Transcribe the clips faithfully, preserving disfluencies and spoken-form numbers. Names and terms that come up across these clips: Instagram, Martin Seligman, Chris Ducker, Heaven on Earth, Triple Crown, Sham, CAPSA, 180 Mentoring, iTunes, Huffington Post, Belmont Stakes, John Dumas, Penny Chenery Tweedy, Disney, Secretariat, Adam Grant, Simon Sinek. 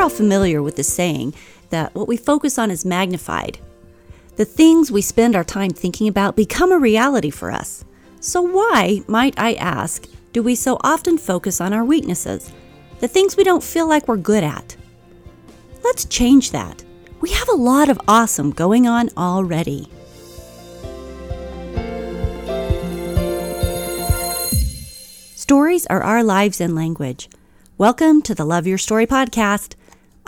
we're all familiar with the saying that what we focus on is magnified. The things we spend our time thinking about become a reality for us. So why, might I ask, do we so often focus on our weaknesses, the things we don't feel like we're good at? Let's change that. We have a lot of awesome going on already. Stories are our lives and language. Welcome to the Love Your Story podcast.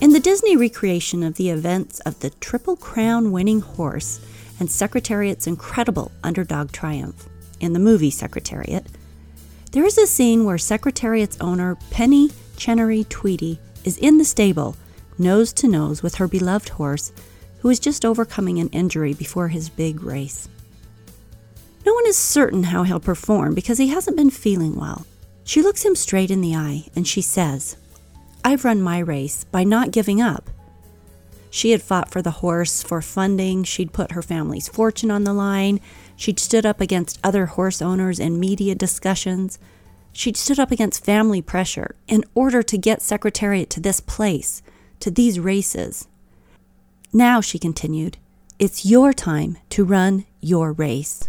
In the Disney recreation of the events of the Triple Crown winning horse and Secretariat's incredible underdog triumph in the movie Secretariat, there is a scene where Secretariat's owner, Penny Chenery Tweedy, is in the stable, nose to nose with her beloved horse, who is just overcoming an injury before his big race. No one is certain how he'll perform because he hasn't been feeling well. She looks him straight in the eye and she says, "I've run my race by not giving up." She had fought for the horse, for funding, she'd put her family's fortune on the line, she'd stood up against other horse owners in media discussions, she'd stood up against family pressure in order to get Secretariat to this place, to these races. "Now," she continued, "it's your time to run your race."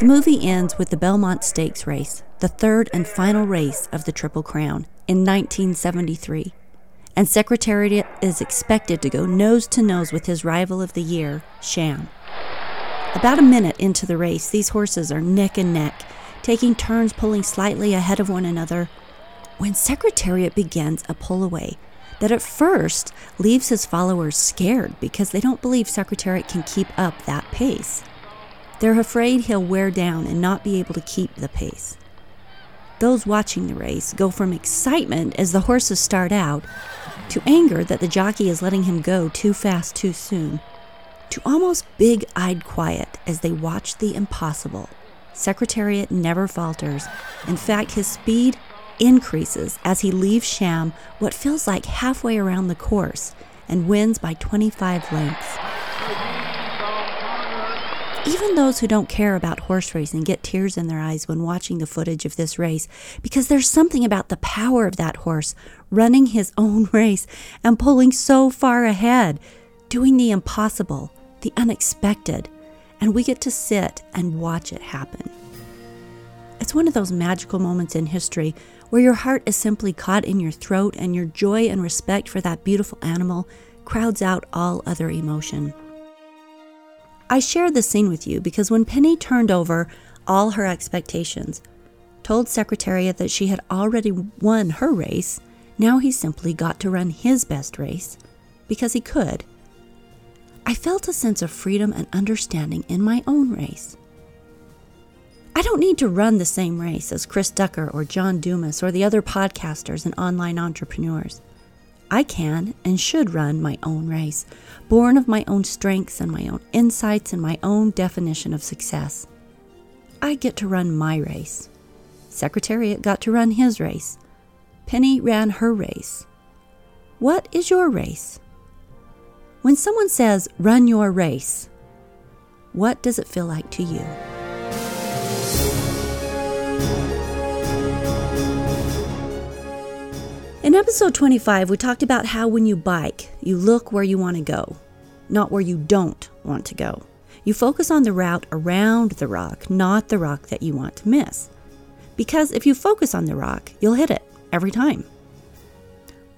The movie ends with the Belmont Stakes race, the third and final race of the Triple Crown in nineteen seventy-three, and Secretariat is expected to go nose to nose with his rival of the year, Sham. About a minute into the race, these horses are neck and neck, taking turns pulling slightly ahead of one another, when Secretariat begins a pull away that at first leaves his followers scared because they don't believe Secretariat can keep up that pace. They're afraid he'll wear down and not be able to keep the pace. Those watching the race go from excitement as the horses start out to anger that the jockey is letting him go too fast too soon, to almost big-eyed quiet as they watch the impossible. Secretariat never falters. In fact, his speed increases as he leaves Sham what feels like halfway around the course and wins by twenty-five lengths. Even those who don't care about horse racing get tears in their eyes when watching the footage of this race, because there's something about the power of that horse running his own race and pulling so far ahead, doing the impossible, the unexpected, and we get to sit and watch it happen. It's one of those magical moments in history where your heart is simply caught in your throat and your joy and respect for that beautiful animal crowds out all other emotion. I share this scene with you because when Penny turned over all her expectations, told Secretariat that she had already won her race, now he simply got to run his best race because he could, I felt a sense of freedom and understanding in my own race. I don't need to run the same race as Chris Ducker or John Dumas or the other podcasters and online entrepreneurs. I can and should run my own race, born of my own strengths and my own insights and my own definition of success. I get to run my race. Secretariat got to run his race. Penny ran her race. What is your race? When someone says, "Run your race," what does it feel like to you? In episode twenty-five, we talked about how when you bike, you look where you want to go, not where you don't want to go. You focus on the route around the rock, not the rock that you want to miss. Because if you focus on the rock, you'll hit it every time.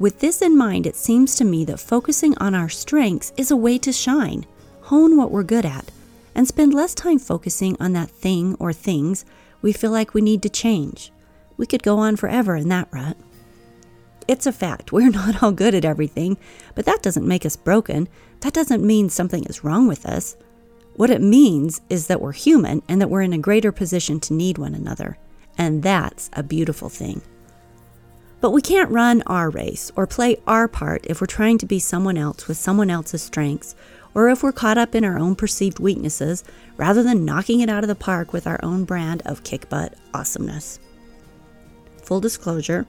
With this in mind, it seems to me that focusing on our strengths is a way to shine, hone what we're good at, and spend less time focusing on that thing or things we feel like we need to change. We could go on forever in that rut. It's a fact, we're not all good at everything, but that doesn't make us broken. That doesn't mean something is wrong with us. What it means is that we're human and that we're in a greater position to need one another. and that's a beautiful thing. But we can't run our race or play our part if we're trying to be someone else with someone else's strengths, or if we're caught up in our own perceived weaknesses rather than knocking it out of the park with our own brand of kick-butt awesomeness. Full disclosure,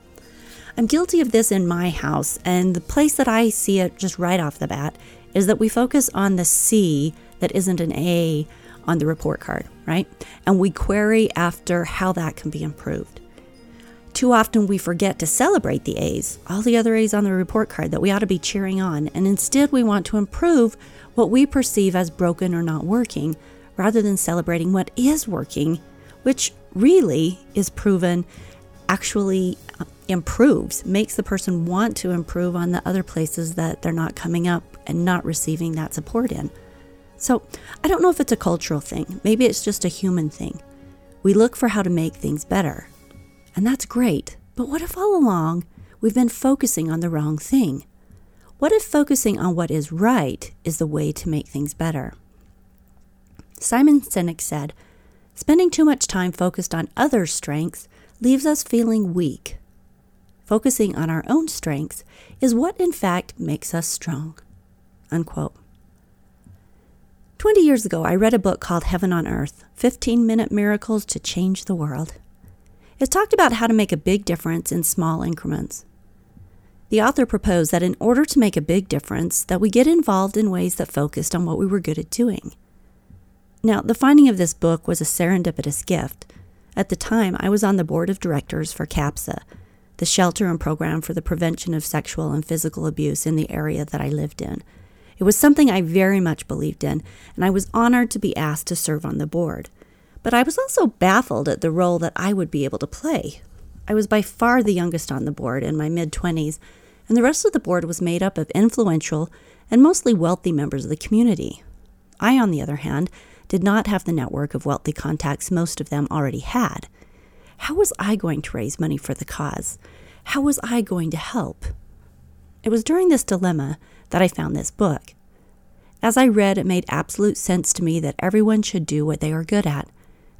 I'm guilty of this in my house, and the place that I see it just right off the bat is that we focus on the C that isn't an A on the report card, right? And we query after how that can be improved. Too often we forget to celebrate the A's, all the other A's on the report card that we ought to be cheering on, and instead we want to improve what we perceive as broken or not working, rather than celebrating what is working, which really is proven, actually improves, makes the person want to improve on the other places that they're not coming up and not receiving that support in. So I don't know if it's a cultural thing, maybe it's just a human thing. We look for how to make things better. And that's great, but what if all along we've been focusing on the wrong thing? What if focusing on what is right is the way to make things better? Simon Sinek said, "Spending too much time focused on others' strengths leaves us feeling weak. Focusing on our own strengths is what in fact makes us strong." Unquote. Twenty years ago, I read a book called Heaven on Earth, fifteen-minute Miracles to Change the World. It's talked about how to make a big difference in small increments. The author proposed that in order to make a big difference, that we get involved in ways that focused on what we were good at doing. Now, the finding of this book was a serendipitous gift. At the time, I was on the board of directors for CAPSA, the shelter and program for the prevention of sexual and physical abuse in the area that I lived in. It was something I very much believed in, and I was honored to be asked to serve on the board. But I was also baffled at the role that I would be able to play. I was by far the youngest on the board, in my mid-twenties, and the rest of the board was made up of influential and mostly wealthy members of the community. I, on the other hand, did not have the network of wealthy contacts most of them already had. How was I going to raise money for the cause? How was I going to help? It was during this dilemma that I found this book. As I read, it made absolute sense to me that everyone should do what they are good at,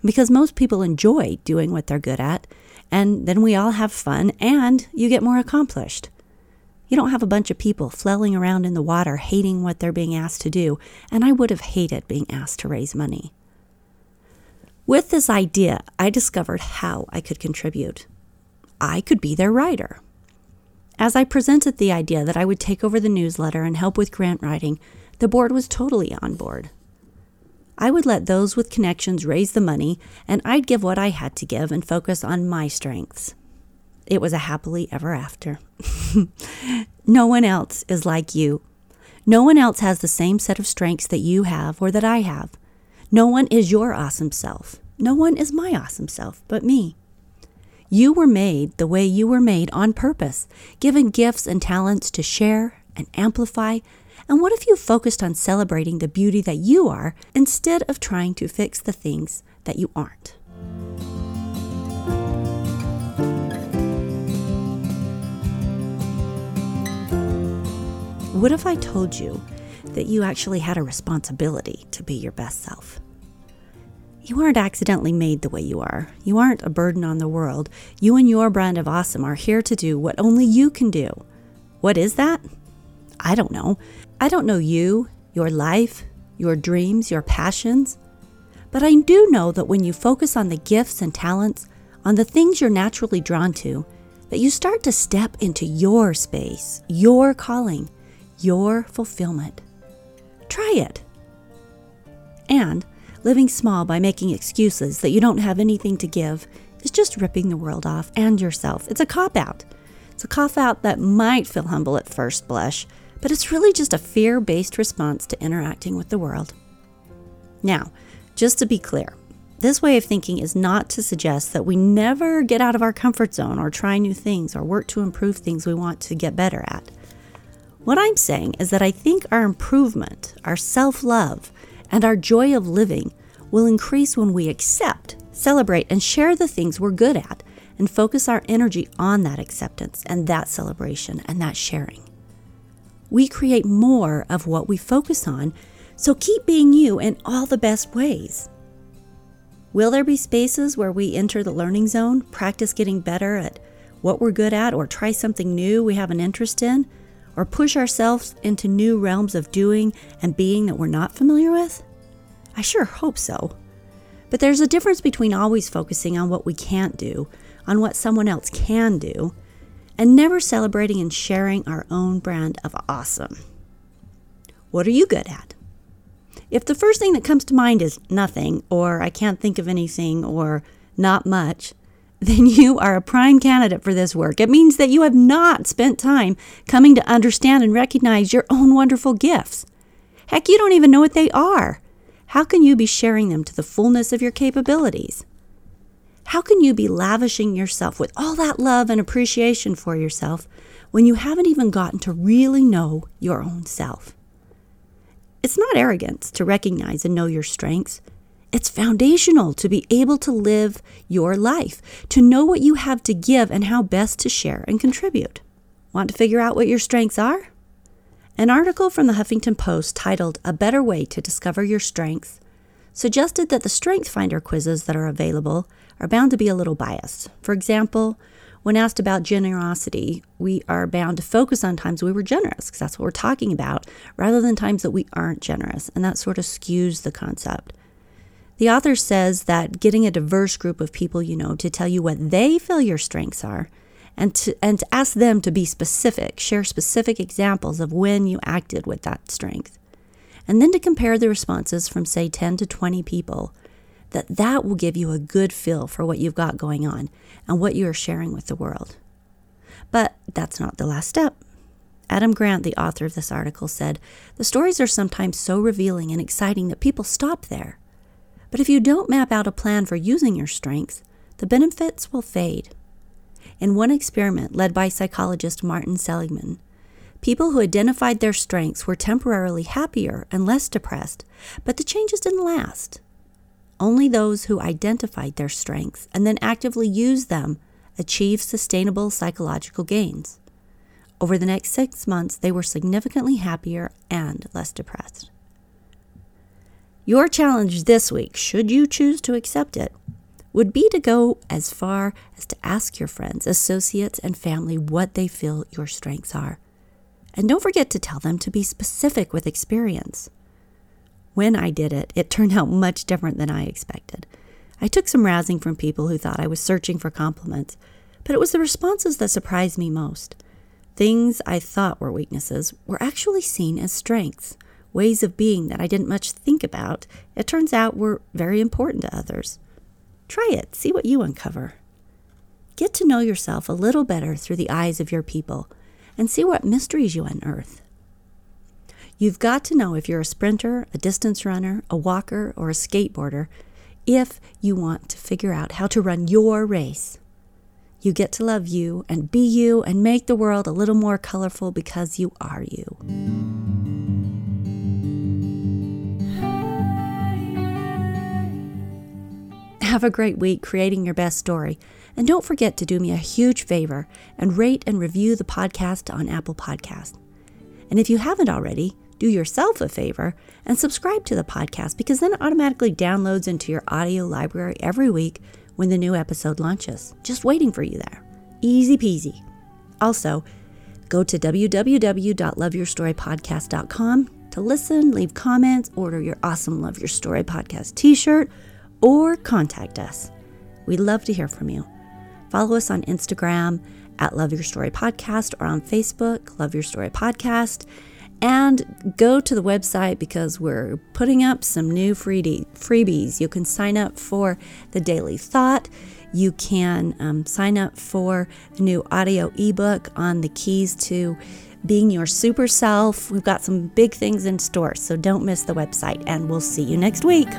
because most people enjoy doing what they're good at, and then we all have fun, and you get more accomplished. You don't have a bunch of people flailing around in the water hating what they're being asked to do, and I would have hated being asked to raise money. With this idea, I discovered how I could contribute. I could be their writer. As I presented the idea that I would take over the newsletter and help with grant writing, the board was totally on board. I would let those with connections raise the money, and I'd give what I had to give and focus on my strengths. It was a happily ever after. No one else is like you. No one else has the same set of strengths that you have or that I have. No one is your awesome self. No one is my awesome self but me. You were made the way you were made on purpose, given gifts and talents to share and amplify. And what if you focused on celebrating the beauty that you are instead of trying to fix the things that you aren't? What if I told you that you actually had a responsibility to be your best self? You aren't accidentally made the way you are. You aren't a burden on the world. You and your brand of awesome are here to do what only you can do. What is that? I don't know. I don't know you, your life, your dreams, your passions. But I do know that when you focus on the gifts and talents, on the things you're naturally drawn to, that you start to step into your space, your calling, your fulfillment. Try it. And living small by making excuses that you don't have anything to give is just ripping the world off and yourself. It's a cop-out. It's a cop-out that might feel humble at first blush, but it's really just a fear-based response to interacting with the world. Now, just to be clear, this way of thinking is not to suggest that we never get out of our comfort zone or try new things or work to improve things we want to get better at. What I'm saying is that I think our improvement, our self-love, and our joy of living will increase when we accept, celebrate, and share the things we're good at and focus our energy on that acceptance and that celebration and that sharing. We create more of what we focus on, so keep being you in all the best ways. Will there be spaces where we enter the learning zone, practice getting better at what we're good at, or try something new we have an interest in, or push ourselves into new realms of doing and being that we're not familiar with? I sure hope so. But there's a difference between always focusing on what we can't do, on what someone else can do, and never celebrating and sharing our own brand of awesome. What are you good at? If the first thing that comes to mind is nothing, or I can't think of anything, or not much, then you are a prime candidate for this work. It means that you have not spent time coming to understand and recognize your own wonderful gifts. Heck, you don't even know what they are. How can you be sharing them to the fullness of your capabilities? How can you be lavishing yourself with all that love and appreciation for yourself when you haven't even gotten to really know your own self? It's not arrogance to recognize and know your strengths. It's foundational to be able to live your life, to know what you have to give and how best to share and contribute. Want to figure out what your strengths are? An article from the Huffington Post titled "A Better Way to Discover Your Strengths" suggested that the Strength Finder quizzes that are available are bound to be a little biased. For example, when asked about generosity, we are bound to focus on times we were generous, because that's what we're talking about, rather than times that we aren't generous, and that sort of skews the concept. The author says that getting a diverse group of people you know to tell you what they feel your strengths are, and to, and to ask them to be specific, share specific examples of when you acted with that strength, and then to compare the responses from, say, ten to twenty people, that that will give you a good feel for what you've got going on and what you are sharing with the world. But that's not the last step. Adam Grant, the author of this article, said, "The stories are sometimes so revealing and exciting that people stop there. But if you don't map out a plan for using your strengths, the benefits will fade." In one experiment led by psychologist Martin Seligman, people who identified their strengths were temporarily happier and less depressed, but the changes didn't last. Only those who identified their strengths and then actively used them achieved sustainable psychological gains. Over the next six months, they were significantly happier and less depressed. Your challenge this week, should you choose to accept it, would be to go as far as to ask your friends, associates, and family what they feel your strengths are. And don't forget to tell them to be specific with experience. When I did it, it turned out much different than I expected. I took some razzing from people who thought I was searching for compliments, but it was the responses that surprised me most. Things I thought were weaknesses were actually seen as strengths, ways of being that I didn't much think about, it turns out were very important to others. Try it. See what you uncover. Get to know yourself a little better through the eyes of your people and see what mysteries you unearth. You've got to know if you're a sprinter, a distance runner, a walker, or a skateboarder if you want to figure out how to run your race. You get to love you and be you and make the world a little more colorful because you are you. Have a great week creating your best story. And don't forget to do me a huge favor and rate and review the podcast on Apple Podcasts. And if you haven't already, do yourself a favor and subscribe to the podcast, because then it automatically downloads into your audio library every week when the new episode launches. Just waiting for you there. Easy peasy. Also, go to w w w dot love your story podcast dot com to listen, leave comments, order your awesome Love Your Story podcast t-shirt, or contact us. We'd love to hear from you. Follow us on Instagram at Love Your Story Podcast, or on Facebook, Love Your Story Podcast. And go to the website, because we're putting up some new freebies. You can sign up for the Daily Thought. You can um, sign up for the new audio ebook on the keys to being your super self. We've got some big things in store, so don't miss the website. And we'll see you next week.